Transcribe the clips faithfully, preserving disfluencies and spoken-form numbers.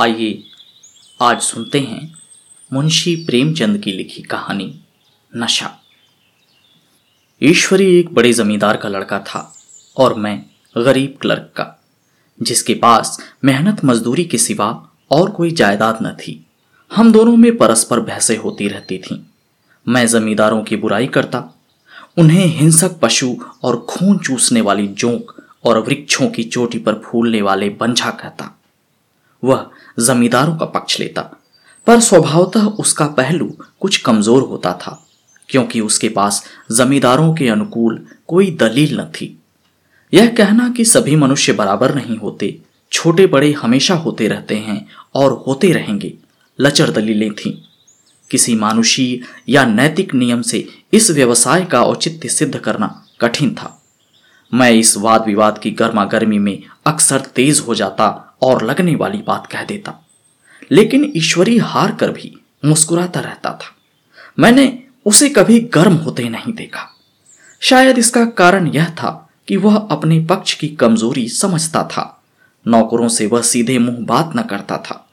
आइए आज सुनते हैं मुंशी प्रेमचंद की लिखी कहानी नशा। ईश्वरी एक बड़े जमींदार का लड़का था और मैं गरीब क्लर्क का, जिसके पास मेहनत मजदूरी के सिवा और कोई जायदाद न थी। हम दोनों में परस्पर बहसें होती रहती थीं। मैं जमींदारों की बुराई करता, उन्हें हिंसक पशु और खून चूसने वाली जोंक और वृक्षों की चोटी पर फूलने वाले बंझा कहता। वह जमींदारों का पक्ष लेता, पर स्वभावतः उसका पहलू कुछ कमजोर होता था, क्योंकि उसके पास जमींदारों के अनुकूल कोई दलील न थी। यह कहना कि सभी मनुष्य बराबर नहीं होते, छोटे बड़े हमेशा होते रहते हैं और होते रहेंगे, लचर दलीलें थीं। किसी मानुषीय या नैतिक नियम से इस व्यवसाय का औचित्य सिद्ध करना कठिन था। मैं इस वाद विवाद की गर्मा गर्मी में अक्सर तेज हो जाता और लगने वाली बात कह देता, लेकिन ईश्वरी हार कर भी मुस्कुराता रहता था। मैंने उसे कभी गर्म होते नहीं देखा। शायद इसका कारण यह था कि वह अपने पक्ष की कमजोरी समझता था। नौकरों से वह सीधे मुंह बात न करता था।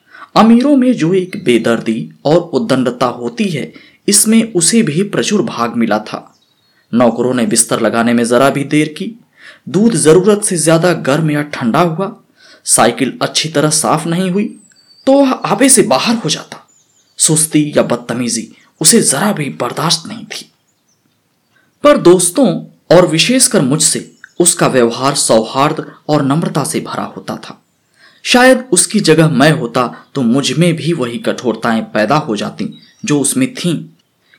अमीरों में जो एक बेदर्दी और उद्दंडता होती है, इसमें उसे भी प्रचुर भाग मिला था। नौकरों ने बिस्तर लगाने में जरा भी देर की, दूध जरूरत से ज्यादा गर्म या ठंडा हुआ, साइकिल अच्छी तरह साफ नहीं हुई तो वह आपे से बाहर हो जाता। सुस्ती या बदतमीजी उसे जरा भी बर्दाश्त नहीं थी। पर दोस्तों और विशेषकर मुझसे उसका व्यवहार सौहार्द और नम्रता से भरा होता था। शायद उसकी जगह मैं होता तो मुझ में भी वही कठोरताएं पैदा हो जाती जो उसमें थीं,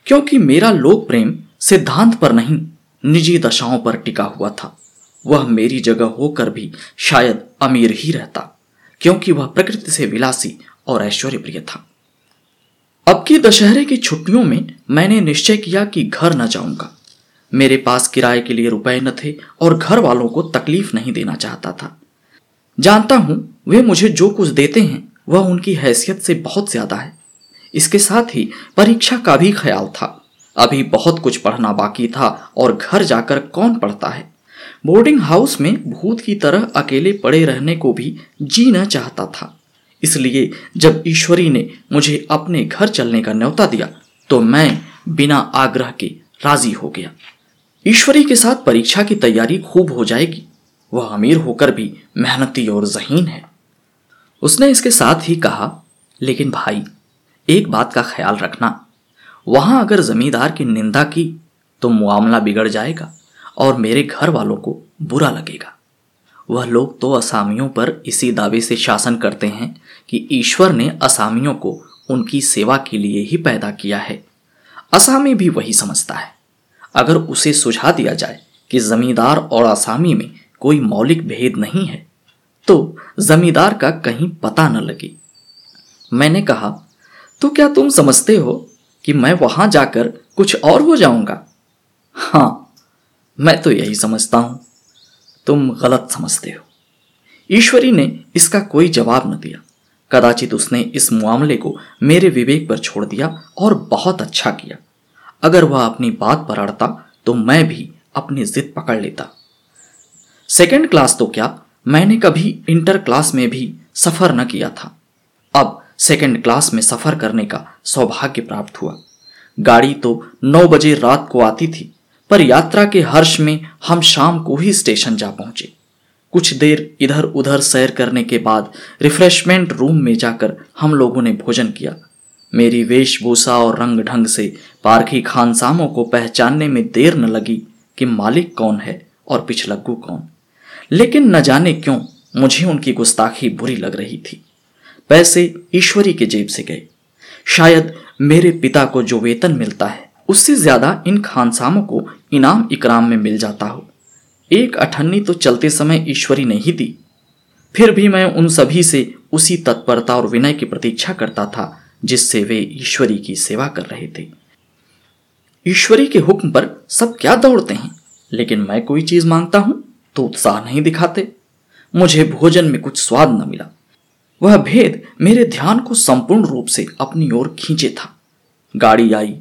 क्योंकि मेरा लोक प्रेम सिद्धांत पर नहीं, निजी दशाओं पर टिका हुआ था। वह मेरी जगह होकर भी शायद अमीर ही रहता, क्योंकि वह प्रकृति से विलासी और ऐश्वर्य प्रिय था। अब की दशहरे की छुट्टियों में मैंने निश्चय किया कि घर न जाऊंगा। मेरे पास किराए के लिए रुपए न थे और घर वालों को तकलीफ नहीं देना चाहता था। जानता हूं वे मुझे जो कुछ देते हैं वह उनकी हैसियत से बहुत ज्यादा है। इसके साथ ही परीक्षा का भी ख्याल था। अभी बहुत कुछ पढ़ना बाकी था और घर जाकर कौन पढ़ता है। बोर्डिंग हाउस में भूत की तरह अकेले पड़े रहने को भी जीना चाहता था। इसलिए जब ईश्वरी ने मुझे अपने घर चलने का न्योता दिया तो मैं बिना आग्रह के राजी हो गया। ईश्वरी के साथ परीक्षा की तैयारी खूब हो जाएगी। वह अमीर होकर भी मेहनती और ज़हीन है। उसने इसके साथ ही कहा, लेकिन भाई एक बात का ख्याल रखना, वहां अगर जमींदार की निंदा की तो मामला बिगड़ जाएगा और मेरे घर वालों को बुरा लगेगा। वह लोग तो असामियों पर इसी दावे से शासन करते हैं कि ईश्वर ने असामियों को उनकी सेवा के लिए ही पैदा किया है। असामी भी वही समझता है। अगर उसे सुझा दिया जाए कि जमींदार और असामी में कोई मौलिक भेद नहीं है तो जमींदार का कहीं पता न लगे। मैंने कहा, तो क्या तुम समझते हो कि मैं वहां जाकर कुछ और हो जाऊंगा? हाँ, मैं तो यही समझता हूं। तुम गलत समझते हो। ईश्वरी ने इसका कोई जवाब न दिया। कदाचित उसने इस मामले को मेरे विवेक पर छोड़ दिया और बहुत अच्छा किया। अगर वह अपनी बात पर अड़ता तो मैं भी अपनी जिद पकड़ लेता। सेकंड क्लास तो क्या, मैंने कभी इंटर क्लास में भी सफर न किया था। अब सेकंड क्लास में सफर करने का सौभाग्य प्राप्त हुआ। गाड़ी तो नौ बजे रात को आती थी, पर यात्रा के हर्ष में हम शाम को ही स्टेशन जा पहुंचे। कुछ देर इधर उधर सैर करने के बाद रिफ्रेशमेंट रूम में जाकर हम लोगों ने भोजन किया। मेरी वेशभूषा और रंग ढंग से पारखी खानसामों को पहचानने में देर न लगी कि मालिक कौन है और पिछलग्गू कौन। लेकिन न जाने क्यों मुझे उनकी गुस्ताखी बुरी लग रही थी। पैसे ईश्वरी के जेब से गए। शायद मेरे पिता को जो वेतन मिलता है उससे ज्यादा इन खानसामों को इनाम इकराम में मिल जाता हो। एक अठन्नी तो चलते समय ईश्वरी ने ही दी। फिर भी मैं उन सभी से उसी तत्परता और विनय की प्रतीक्षा करता था जिससे वे ईश्वरी की सेवा कर रहे थे। ईश्वरी के हुक्म पर सब क्या दौड़ते हैं, लेकिन मैं कोई चीज मांगता हूं तो उत्साह नहीं दिखाते। मुझे भोजन में कुछ स्वाद न मिला। वह भेद मेरे ध्यान को संपूर्ण रूप से अपनी ओर खींचे था। गाड़ी आई,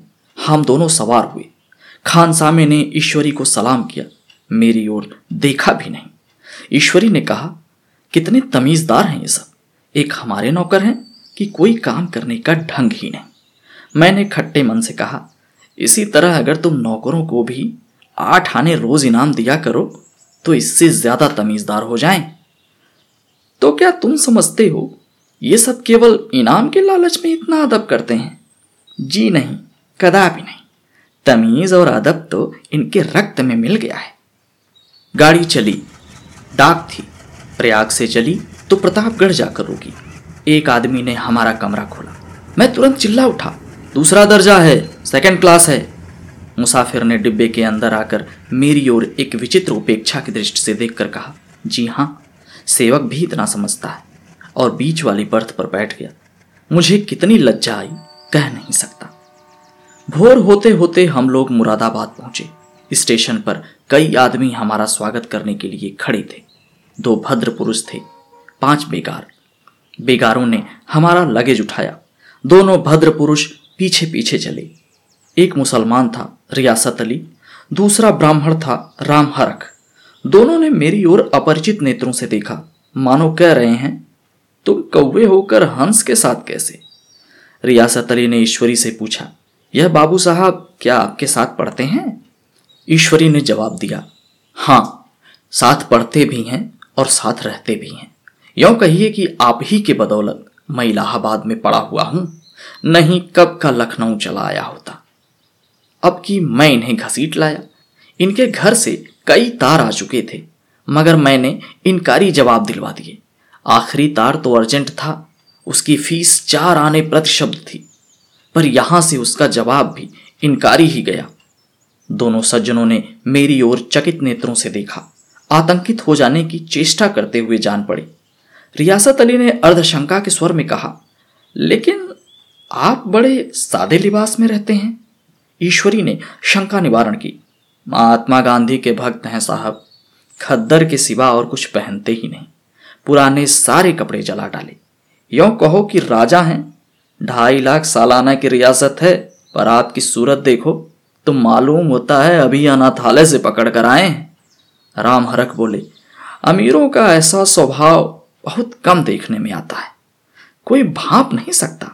हम दोनों सवार हुए। खानसामे ने ईश्वरी को सलाम किया, मेरी ओर देखा भी नहीं। ईश्वरी ने कहा, कितने तमीजदार हैं ये सब, एक हमारे नौकर हैं कि कोई काम करने का ढंग ही नहीं। मैंने खट्टे मन से कहा, इसी तरह अगर तुम नौकरों को भी आठ आने रोज इनाम दिया करो तो इससे ज्यादा तमीजदार हो जाएं। तो क्या तुम समझते हो ये सब केवल इनाम के लालच में इतना अदब करते हैं? जी नहीं, कदापि नहीं। तमीज और अदब तो इनके रक्त में मिल गया है। गाड़ी चली, डाक थी। प्रयाग से चली तो प्रतापगढ़ जाकर रुकी। एक आदमी ने हमारा कमरा खोला। मैं तुरंत चिल्ला उठा, दूसरा दर्जा है, सेकंड क्लास है। मुसाफिर ने डिब्बे के अंदर आकर मेरी ओर एक विचित्र उपेक्षा की दृष्टि से देखकर कहा, जी हाँ, सेवक भी इतना समझता है, और बीच वाली बर्थ पर बैठ गया। मुझे कितनी लज्जा आई कह नहीं सकता। भोर होते होते हम लोग मुरादाबाद पहुंचे। स्टेशन पर कई आदमी हमारा स्वागत करने के लिए खड़े थे। दो भद्र पुरुष थे, पांच बेगार। बेगारों ने हमारा लगेज उठाया। दोनों भद्र पुरुष पीछे पीछे चले। एक मुसलमान था रियासत अली, दूसरा ब्राह्मण था रामहरख। दोनों ने मेरी ओर अपरिचित नेत्रों से देखा, मानो कह रहे हैं, तुम कौवे होकर हंस के साथ कैसे? रियासत अली ने ईश्वरी से पूछा, यह बाबू साहब क्या आपके साथ पढ़ते हैं? ईश्वरी ने जवाब दिया, हाँ, साथ पढ़ते भी हैं और साथ रहते भी हैं। यों कहिए कि आप ही के बदौलत मैं इलाहाबाद में पड़ा हुआ हूं, नहीं कब का लखनऊ चला आया होता। अब कि मैं इन्हें घसीट लाया। इनके घर से कई तार आ चुके थे, मगर मैंने इनकारी जवाब दिलवा दिए। आखिरी तार तो अर्जेंट था, उसकी फीस चार आने प्रति शब्द थी, पर यहां से उसका जवाब भी इनकारी ही गया। दोनों सज्जनों ने मेरी ओर चकित नेत्रों से देखा, आतंकित हो जाने की चेष्टा करते हुए जान पड़े। रियासत अली ने अर्धशंका के स्वर में कहा, लेकिन आप बड़े सादे लिबास में रहते हैं। ईश्वरी ने शंका निवारण की, महात्मा गांधी के भक्त हैं साहब, खद्दर के सिवा और कुछ पहनते ही नहीं। पुराने सारे कपड़े जला डाले, यों कहो कि राजा हैं। ढाई लाख सालाना की रियासत है, पर आपकी सूरत देखो तो मालूम होता है अभी अनाथालय से पकड़ कर आए हैं। रामहरख बोले, अमीरों का ऐसा स्वभाव बहुत कम देखने में आता है, कोई भांप नहीं सकता।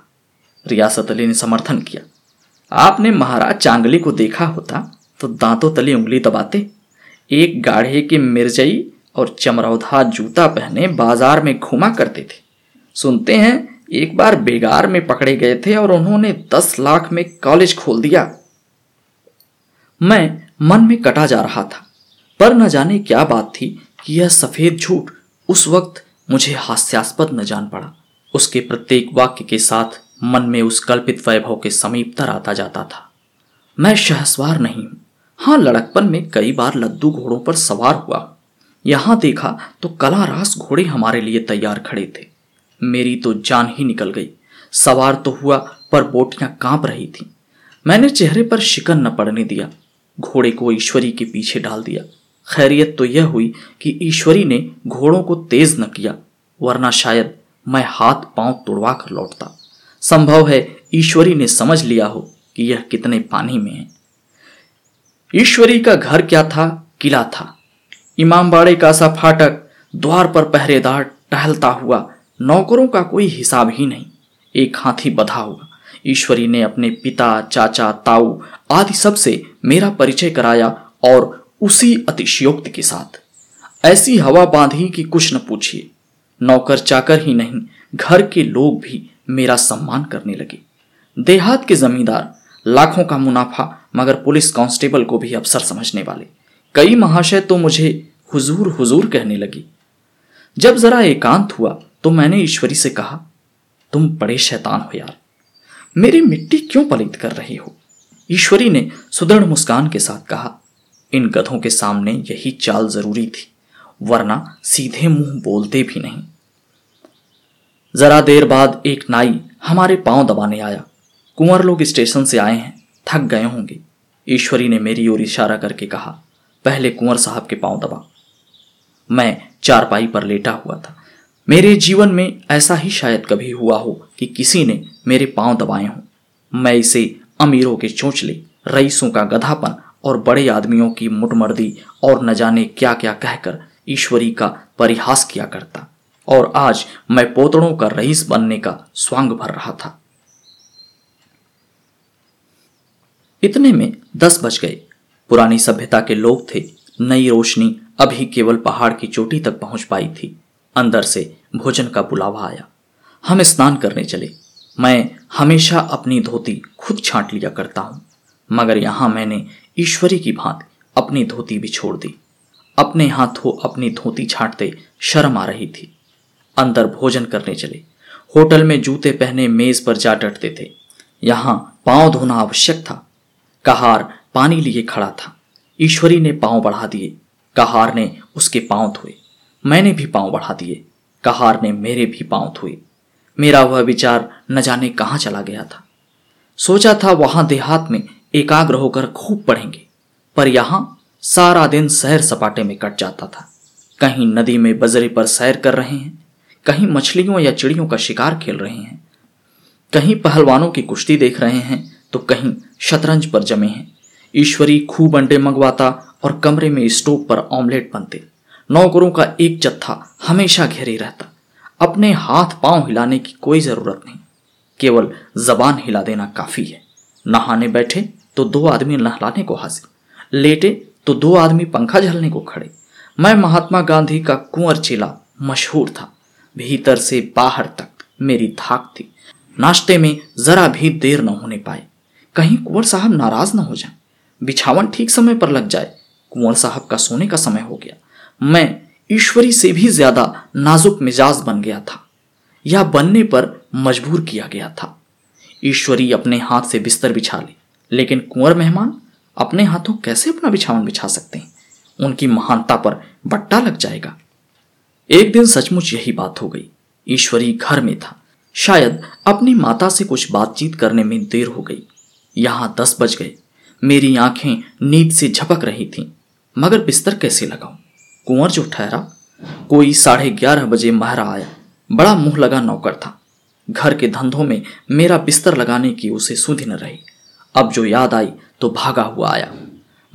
रियासत अली ने समर्थन किया, आपने महाराज चांगली को देखा होता तो दांतों तले उंगली दबाते। एक गाढ़े के मिर्जई और चमरौधा जूता पहने बाजार में घूमा करते थे। सुनते हैं एक बार बेगार में पकड़े गए थे और उन्होंने दस लाख में कॉलेज खोल दिया। मैं मन में कटा जा रहा था, पर न जाने क्या बात थी कि यह सफेद झूठ उस वक्त मुझे हास्यास्पद न जान पड़ा। उसके प्रत्येक वाक्य के साथ मन में उस कल्पित वैभव के समीपतर आता जाता था। मैं शहसवार नहीं हूं, हाँ, लड़कपन में कई बार लद्दू घोड़ों पर सवार हुआ। यहां देखा तो कला रास घोड़े हमारे लिए तैयार खड़े थे। मेरी तो जान ही निकल गई। सवार तो हुआ, पर बोटियां कांप रही थीं। मैंने चेहरे पर शिकन न पड़ने दिया, घोड़े को ईश्वरी के पीछे डाल दिया। खैरियत तो यह हुई कि ईश्वरी ने घोड़ों को तेज न किया, वरना शायद मैं हाथ पांव तुड़वा कर लौटता। संभव है ईश्वरी ने समझ लिया हो कि यह कितने पानी में है। ईश्वरी का घर क्या था? किला था। इमामबाड़े का सा फाटक, द्वार पर पहरेदार टहलता हुआ, नौकरों का कोई हिसाब ही नहीं। एक हाथी बधा हुआ। ईश्वरी ने अपने पिता, चाचा, ताऊ आदि सबसे मेरा परिचय कराया, और उसी अतिशयोक्ति के साथ। ऐसी हवा बांधी कि कुछ न पूछिए। नौकर चाकर ही नहीं, घर के लोग भी मेरा सम्मान करने लगे। देहात के जमींदार, लाखों का मुनाफा, मगर पुलिस कांस्टेबल को भी अफसर समझने वाले। कई महाशय तो मुझे हुजूर हुजूर कहने लगी। जब जरा एकांत हुआ तो मैंने ईश्वरी से कहा, तुम बड़े शैतान हो यार, मेरी मिट्टी क्यों पलीत कर रही हो? ईश्वरी ने सुदृढ़ मुस्कान के साथ कहा, इन गधों के सामने यही चाल जरूरी थी, वरना सीधे मुंह बोलते भी नहीं। जरा देर बाद एक नाई हमारे पांव दबाने आया। कुंवर लोग स्टेशन से आए हैं, थक गए होंगे। ईश्वरी ने मेरी ओर इशारा करके कहा, पहले कुंवर साहब के पांव दबा। मैं चारपाई पर लेटा हुआ था। मेरे जीवन में ऐसा ही शायद कभी हुआ हो कि किसी ने मेरे पांव दबाए हों। मैं इसे अमीरों के चोंचले, रईसों का गधापन और बड़े आदमियों की मुटमर्दी और न जाने क्या क्या कहकर ईश्वरी का परिहास किया करता। और आज मैं पोतड़ों का रईस बनने का स्वांग भर रहा था। इतने में दस बज गए। पुरानी सभ्यता के लोग थे। नई रोशनी अभी केवल पहाड़ की चोटी तक पहुंच पाई थी। अंदर से भोजन का बुलावा आया। हम स्नान करने चले। मैं हमेशा अपनी धोती खुद छांट लिया करता हूँ, मगर यहाँ मैंने ईश्वरी की भांति अपनी धोती भी छोड़ दी। अपने हाथों अपनी धोती छांटते शर्म आ रही थी। अंदर भोजन करने चले। होटल में जूते पहने मेज पर जा डटते थे। यहाँ पाँव धोना आवश्यक था। कहार पानी लिए खड़ा था। ईश्वरी ने पाँव बढ़ा दिए। कहार ने उसके पाँव धोए। मैंने भी पाँव बढ़ा दिए। कहार ने मेरे भी पाँव धोए। मेरा वह विचार न जाने कहाँ चला गया था। सोचा था वहाँ देहात में एकाग्र होकर खूब पढ़ेंगे, पर यहाँ सारा दिन सैर सपाटे में कट जाता था। कहीं नदी में बजरे पर सैर कर रहे हैं, कहीं मछलियों या चिड़ियों का शिकार खेल रहे हैं, कहीं पहलवानों की कुश्ती देख रहे हैं, तो कहीं शतरंज पर जमे हैं। ईश्वरी खूब अंडे मंगवाता और कमरे में स्टोव पर ऑमलेट बनते। नौकरों का एक जत्था हमेशा घेरे रहता। अपने हाथ पांव हिलाने की कोई ज़रूरत नहीं, केवल जबान हिला देना काफ़ी है। नहाने बैठे तो दो आदमी नहलाने को हाजिर, लेटे तो दो आदमी पंखा झलने को खड़े। मैं महात्मा गांधी का कुंवर चेला मशहूर था। भीतर से बाहर तक मेरी धाक थी। नाश्ते में ज़रा भी देर न होने पाए, कहीं कुंवर साहब नाराज़ न हो जाए। बिछावन ठीक समय पर लग जाए। कुंवर साहब का सोने का समय हो गया। मैं ईश्वरी से भी ज्यादा नाजुक मिजाज बन गया था, या बनने पर मजबूर किया गया था। ईश्वरी अपने हाथ से बिस्तर बिछा ले, लेकिन कुंवर मेहमान अपने हाथों कैसे अपना बिछावन बिछा सकते हैं? उनकी महानता पर बट्टा लग जाएगा। एक दिन सचमुच यही बात हो गई। ईश्वरी घर में था। शायद अपनी माता से कुछ बातचीत करने में देर हो गई। यहाँ दस बज गए। मेरी आंखें नींद से झपक रही थीं, मगर बिस्तर कैसे लगाऊं? कुंवर जो ठहरा, कोई साढ़े ग्यारह बजे महरा आया। बड़ा मुंह लगा नौकर था। घर के धंधों में मेरा बिस्तर लगाने की उसे सुधि न रही। अब जो याद आई तो भागा हुआ आया।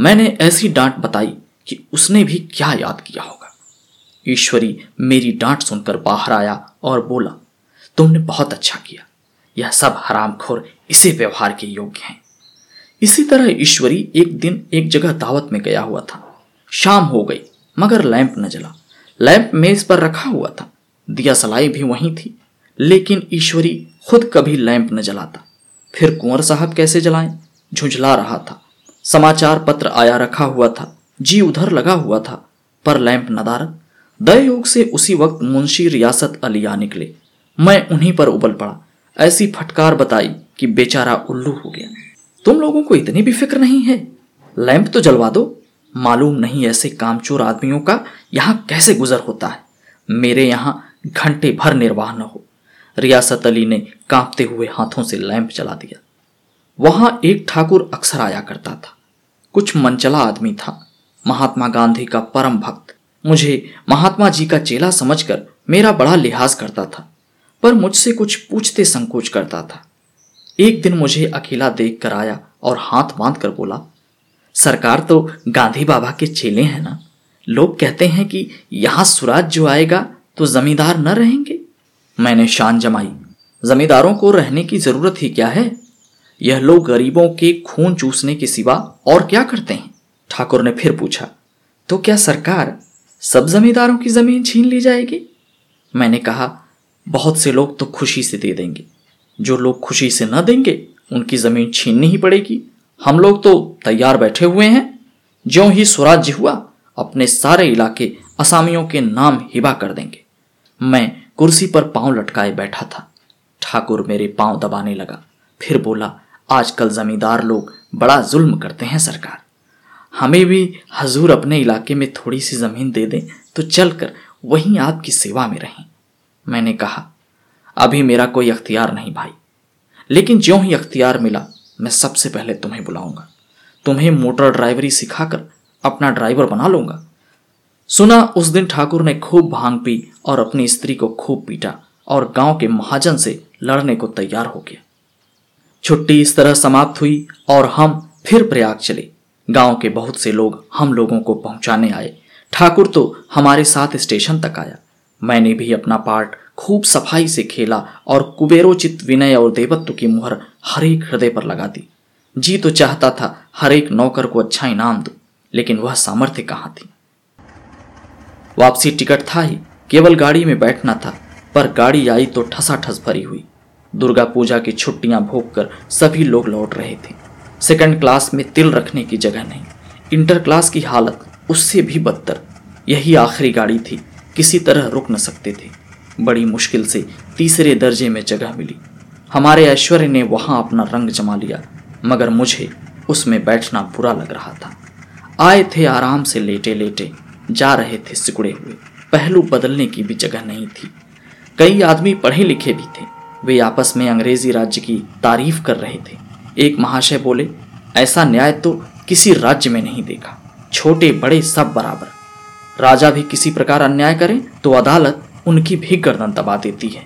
मैंने ऐसी डांट बताई कि उसने भी क्या याद किया होगा। ईश्वरी मेरी डांट सुनकर बाहर आया और बोला, तुमने बहुत अच्छा किया। यह सब हरामखोर इसी व्यवहार के योग्य हैं। इसी तरह ईश्वरी एक दिन एक जगह दावत में गया हुआ था। शाम हो गई, मगर लैंप न जला। लैंप मेज पर रखा हुआ था। दिया सलाई भी वहीं थी, लेकिन ईश्वरी खुद कभी लैंप न जलाता। फिर कुंवर साहब कैसे जलाएं? झुंझला रहा था। समाचार पत्र आया रखा हुआ था। जी उधर लगा हुआ था, पर लैंप नदारद। दयोग से उसी वक्त मुंशी रियासत अली आ निकले। मैं उन्हीं पर उबल पड़ा। ऐसी फटकार बताई कि बेचारा उल्लू हो गया। तुम लोगों को इतनी भी फिक्र नहीं है? लैंप तो जलवा दो। मालूम नहीं ऐसे कामचोर आदमियों का यहाँ कैसे गुजर होता है। मेरे यहाँ घंटे भर निर्वाह न हो। रियासत अली ने कांपते हुए हाथों से लैंप जला दिया। वहाँ एक ठाकुर अक्सर आया करता था। कुछ मनचला आदमी था। महात्मा गांधी का परम भक्त, मुझे महात्मा जी का चेला समझकर मेरा बड़ा लिहाज करता था, पर मुझसे कुछ पूछते संकोच करता था। एक दिन मुझे अकेला देख कर आया और हाथ बांध कर बोला, सरकार तो गांधी बाबा के चेले हैं ना। लोग कहते हैं कि यहाँ सुराज जो आएगा तो जमींदार न रहेंगे। मैंने शान जमाई, जमींदारों को रहने की जरूरत ही क्या है? यह लोग गरीबों के खून चूसने के सिवा और क्या करते हैं? ठाकुर ने फिर पूछा, तो क्या सरकार सब जमींदारों की जमीन छीन ली जाएगी? मैंने कहा, बहुत से लोग तो खुशी से दे देंगे। जो लोग खुशी से न देंगे उनकी जमीन छीननी ही पड़ेगी। हम लोग तो तैयार बैठे हुए हैं। ज्यों ही स्वराज्य हुआ, अपने सारे इलाके असामियों के नाम हिबा कर देंगे। मैं कुर्सी पर पांव लटकाए बैठा था। ठाकुर मेरे पांव दबाने लगा, फिर बोला, आजकल जमींदार लोग बड़ा जुल्म करते हैं सरकार। हमें भी हजूर अपने इलाके में थोड़ी सी जमीन दे दें तो चलकर वहीं आपकी सेवा में रहें। मैंने कहा, अभी मेरा कोई अख्तियार नहीं भाई, लेकिन ज्यों ही अख्तियार मिला मैं सबसे पहले तुम्हें बुलाऊंगा। तुम्हें मोटर ड्राइवरी सिखाकर अपना ड्राइवर बना लूंगा। सुना उस दिन ठाकुर ने खूब भांग पी और अपनी स्त्री को खूब पीटा और गांव के महाजन से लड़ने को तैयार हो गया। छुट्टी इस तरह समाप्त हुई और हम फिर प्रयाग चले। गांव के बहुत से लोग हम लोगों को पहुंचाने आए। ठाकुर तो हमारे साथ स्टेशन तक आया। मैंने भी अपना पार्ट खूब सफाई से खेला और कुबेरोचित विनय और देवत्व की मुहर हरेक हृदय पर लगा दी। जी तो चाहता था हरेक नौकर को अच्छा इनाम दूं, लेकिन वह सामर्थ्य कहाँ थी। वापसी टिकट था ही, केवल गाड़ी में बैठना था, पर गाड़ी आई तो ठसाठस भरी हुई। दुर्गा पूजा की छुट्टियां भोगकर सभी लोग लौट रहे थे। सेकंड क्लास में तिल रखने की जगह नहीं, इंटर क्लास की हालत उससे भी बदतर। यही आखिरी गाड़ी थी, किसी तरह रुक न सकते थे। बड़ी मुश्किल से तीसरे दर्जे में जगह मिली। हमारे ऐश्वर्य ने वहाँ अपना रंग जमा लिया, मगर मुझे उसमें बैठना बुरा लग रहा था। आए थे आराम से लेटे लेटे, जा रहे थे सिकुड़े हुए। पहलू बदलने की भी जगह नहीं थी। कई आदमी पढ़े लिखे भी थे, वे आपस में अंग्रेजी राज्य की तारीफ कर रहे थे। एक महाशय बोले, ऐसा न्याय तो किसी राज्य में नहीं देखा, छोटे बड़े सब बराबर। राजा भी किसी प्रकार अन्याय करे तो अदालत उनकी भी गर्दन दबा देती है।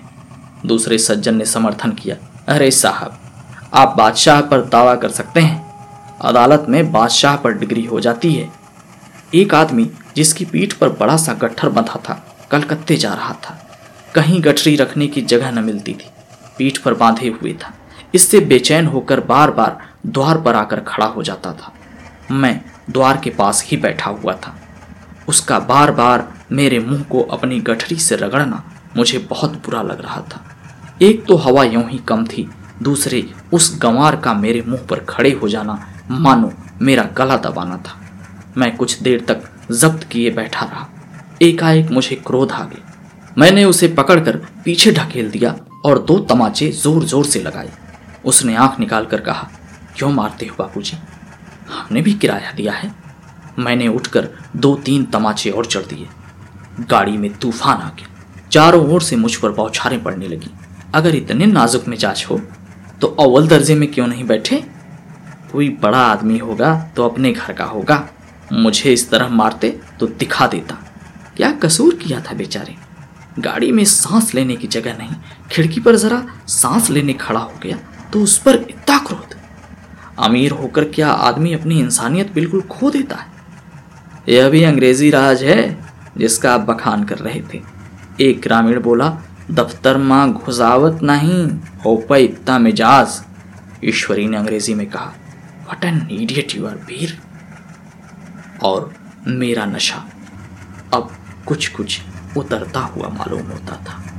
दूसरे सज्जन ने समर्थन किया, अरे साहब, आप बादशाह पर दावा कर सकते हैं, अदालत में बादशाह पर डिग्री हो जाती है। एक आदमी जिसकी पीठ पर बड़ा सा गट्ठर बंधा था, कलकत्ते जा रहा था। कहीं गठरी रखने की जगह न मिलती थी, पीठ पर बांधे हुए था। इससे बेचैन होकर बार बार द्वार पर आकर खड़ा हो जाता था। मैं द्वार के पास ही बैठा हुआ था। उसका बार बार मेरे मुंह को अपनी गठरी से रगड़ना मुझे बहुत बुरा लग रहा था। एक तो हवा यूं ही कम थी, दूसरे उस गंवार का मेरे मुंह पर खड़े हो जाना मानो मेरा गला दबाना था। मैं कुछ देर तक जब्त किए बैठा रहा। एकाएक मुझे क्रोध आ गया। मैंने उसे पकड़कर पीछे ढकेल दिया और दो तमाचे जोर जोर से लगाए। उसने आंख निकालकर कहा, क्यों मारते हो बापूजी? हमने भी किराया दिया है। मैंने उठकर दो तीन तमाचे और जड़ दिए। गाड़ी में तूफान आ गया। चारों ओर से मुझ पर बौछारें पड़ने लगी। अगर इतने नाजुक मिजाज हो तो अव्वल दर्जे में क्यों नहीं बैठे? कोई बड़ा आदमी होगा तो अपने घर का होगा, मुझे इस तरह मारते तो दिखा देता। क्या कसूर किया था बेचारे? गाड़ी में सांस लेने की जगह नहीं, खिड़की पर जरा सांस लेने खड़ा हो गया तो उस पर इतना क्रोध। अमीर होकर क्या आदमी अपनी इंसानियत बिल्कुल खो देता है? यह भी अंग्रेजी राज है जिसका आप बखान कर रहे थे। एक ग्रामीण बोला, दफ्तर माँ घुसावत नहीं हो पाई इतना मिजाज। ईश्वरी ने अंग्रेजी में कहा, what an idiot you are Veer. और मेरा नशा अब कुछ कुछ उतरता हुआ मालूम होता था।